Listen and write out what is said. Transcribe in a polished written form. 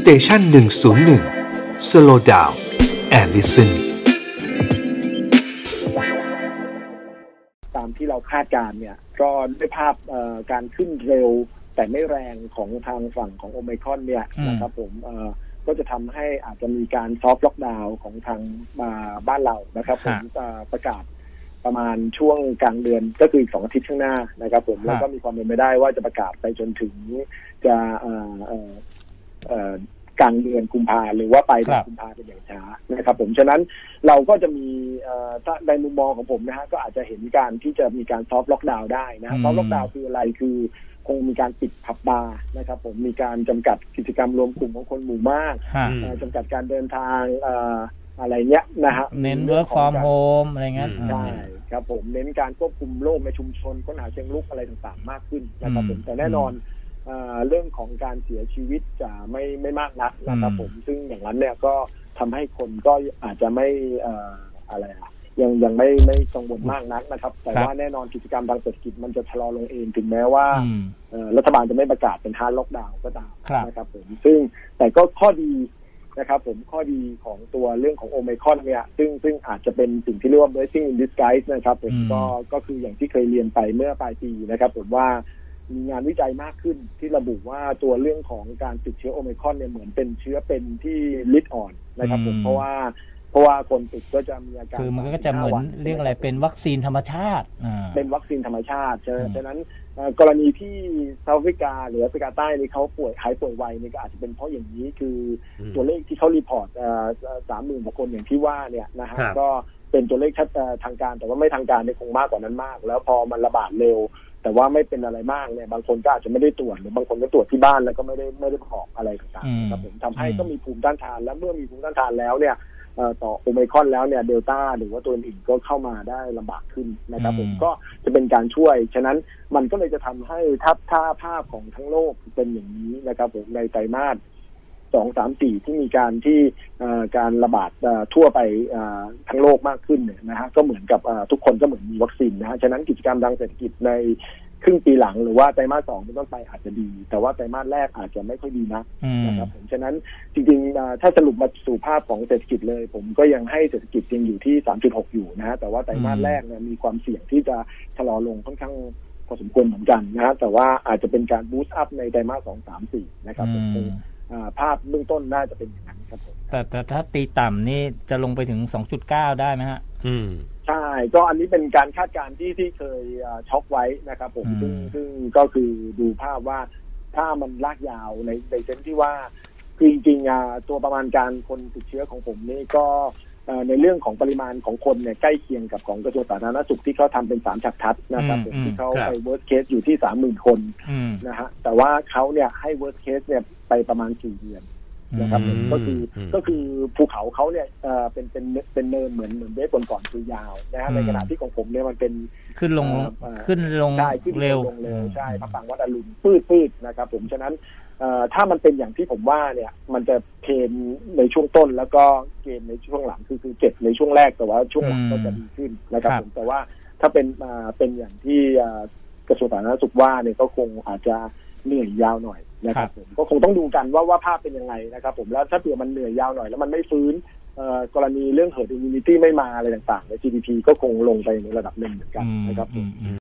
สเตชัน101 Slow Down and Listen ตามที่เราคาดการเนี่ยก็ด้วยภาพการขึ้นเร็วแต่ไม่แรงของทางฝั่งของโอไมครอนเนี่ยนะครับผมก็จะทำให้อาจจะมีการซอฟต์ล็อกดาวน์ของทางบ้านเรานะครับผมประกาศประมาณช่วงกลางเดือนก็คืออีก2 อาทิตย์ข้างหน้านะครับผมแล้วก็มีความเป็นไปได้ว่าจะประกาศไปจนถึงจะกลางเดือนกุมภาหรือว่าไปเดือนกุมภาเป็นอย่างช้านะครับผมฉะนั้นเราก็จะมีในมุมมองของผมนะฮะก็อาจจะเห็นการที่จะมีการซอฟต์ล็อกดาวน์ได้นะซอฟต์ล็อกดาวน์คืออะไรคือคงมีการปิดผับบาร์นะครับผมมีการจำกัดกิจกรรมรวมกลุ่มของคนหมู่มากจำกัดการเดินทางอะไรเนี้ยนะฮะเน้น work from home อะไรเงี้ยใช่ครับผมเน้นการควบคุมโรคในชุมชนค้นหาเชิงรุกอะไรต่างๆมากขึ้นนะครับผมแต่แน่นอนเรื่องของการเสียชีวิตจะไม่มากนักนะครับผมซึ่งอย่างนั้นเนี่ยก็ทำให้คนก็อาจจะไม่อะไรยังไม่กังวลมากนักนะครับแต่ว่าแน่นอนกิจกรรมทางเศรษฐกิจมันจะชะลอลงเองถึงแม้ว่ารัฐบาลจะไม่ประกาศเป็นฮาร์ดล็อกดาวน์ก็ตามนะครับผมซึ่งแต่ก็ข้อดีนะครับผมข้อดีของตัวเรื่องของโอไมครอนเนี่ยซึ่งอาจจะเป็นสิ่งที่เรียกว่า blessing in disguise นะครับผมก็คืออย่างที่เคยเรียนไปเมื่อปลายปีนะครับผมว่ามีงานวิจัยมากขึ้นที่ระบุว่าตัวเรื่องของการติดเชื้อโอไมครอนเนี่ยเหมือนเป็นเชื้อเป็นที่ลิดอ่อนนะครับผมเพราะว่าคนติดก็จะมีอาการคือมันก็จะเหมือนเรียกอะไรเป็นวัคซีนธรรมชาติเป็นวัคซีนธรรมชาติฉะนั้นกรณีที่เซาท์แอฟริกาหรือแอฟริกาใต้นี่เขาป่วยไวนี่ก็อาจจะเป็นเพราะอย่างนี้คือตัวเลขที่เขารีพอร์ต30,000 กว่าคนอย่างที่ว่าเนี่ยนะฮะก็เป็นตัวเลขชัดทางการแต่ว่าไม่ทางการเนี่ยคงมากกว่านั้นมากแล้วพอมันระบาดเร็วแต่ว่าไม่เป็นอะไรมากเนี่ยบางคนก็อาจจะไม่ได้ตรวจหรือบางคนก็ตรวจที่บ้านแล้วก็ไม่ได้ออกอะไรต่างๆครับผมทำให้ก็มีภูมิต้านทานและเมื่อมีภูมิต้านทานแล้วเนี่ยต่อโอไมครอนแล้วเนี่ยเดลต้าหรือว่าตัวอื่นก็เข้ามาได้ลำบากขึ้นนะครับผมก็จะเป็นการช่วยฉะนั้นมันก็เลยจะทำให้ถ้าภาพของทั้งโลกเป็นอย่างนี้นะครับผมในไตรมาส 2-3-4 ที่มีการที่การระบาดทั่วไปทั้งโลกมากขึ้นนะฮะก็เหมือนกับทุกคนก็เหมือนมีวัคซีนนะฮะฉะนั้นกิจกรรมทางเศรษฐกิจในครึ่งปีหลังหรือว่าไตรมาส 2 เป็นต้นไปอาจจะดีแต่ว่าไตรมาสแรกอาจจะไม่ค่อยดีนะนะครับผมฉะนั้นจริงๆถ้าสรุปมาสู่ภาพของเศรษฐกิจเลยผมก็ยังให้เศรษฐกิจยังอยู่ที่ 3.6 อยู่นะฮะแต่ว่าไตรมาสแรกเนี่ยมีความเสี่ยงที่จะชะลอลงค่อนข้างพอสมควรเหมือนกันนะฮะแต่ว่าอาจจะเป็นการบูสต์อัพในไตรมาส 2 3 4 นะครับผมภาพเบื้องต้นน่าจะเป็นอย่างนั้นครับผมแต่ถ้าตีต่ำนี่จะลงไปถึง 2.9 ได้ไหมฮะใช่ก็อันนี้เป็นการคาดการณ์ที่เคยช็อกไว้นะครับผมซึ่งก็คือดูภาพว่าถ้ามันลากยาวในเซนที่ว่าคือจริงๆตัวประมาณการคนติดเชื้อของผมนี่ก็ในเรื่องของปริมาณของคนเนี่ยใกล้เคียงกับของกระทรวงสาธารณสุขที่เขาทำเป็น3ฉากทัศน์นะครับผมที่เขาไป worst case อยู่ที่ 30,000 คนนะฮะแต่ว่าเขาเนี่ยให้ worst case เนี่ยไปประมาณ4เดือนนะครับก็คือภูเขาเขาเนี่ยเป็นเนินเหมือนเว้ยก่อนคือยาวนะฮะในขณะที่ของผมเนี่ยมันเป็นขึ้นลงเร็วใช่พระปรางวัดอรุณปื้ดนะครับผมฉะนั้นถ้ามันเป็นอย่างที่ผมว่าเนี่ยมันจะเพนในช่วงต้นแล้วก็เกณฑ์ในช่วงหลังคือเจ็บในช่วงแรกแต่ว่าช่วงหลังก็จะดีขึ้นนะครับผมแต่ว่าถ้าเป็นอย่างที่กระทรวงสาธารณสุขว่าเนี่ยก็คงอาจจะเหนื่อยยาวหน่อยนะครับผมก็คงต้องดูกันว่าภาพเป็นยังไงนะครับผมแล้วถ้าเผื่อมันเหนื่อยยาวหน่อยแล้วมันไม่ฟื้นกรณีเรื่องherd immunityไม่มาอะไรต่างๆใน GDP ก็คงลงไปในระดับหนึ่งเหมือนกันนะครับ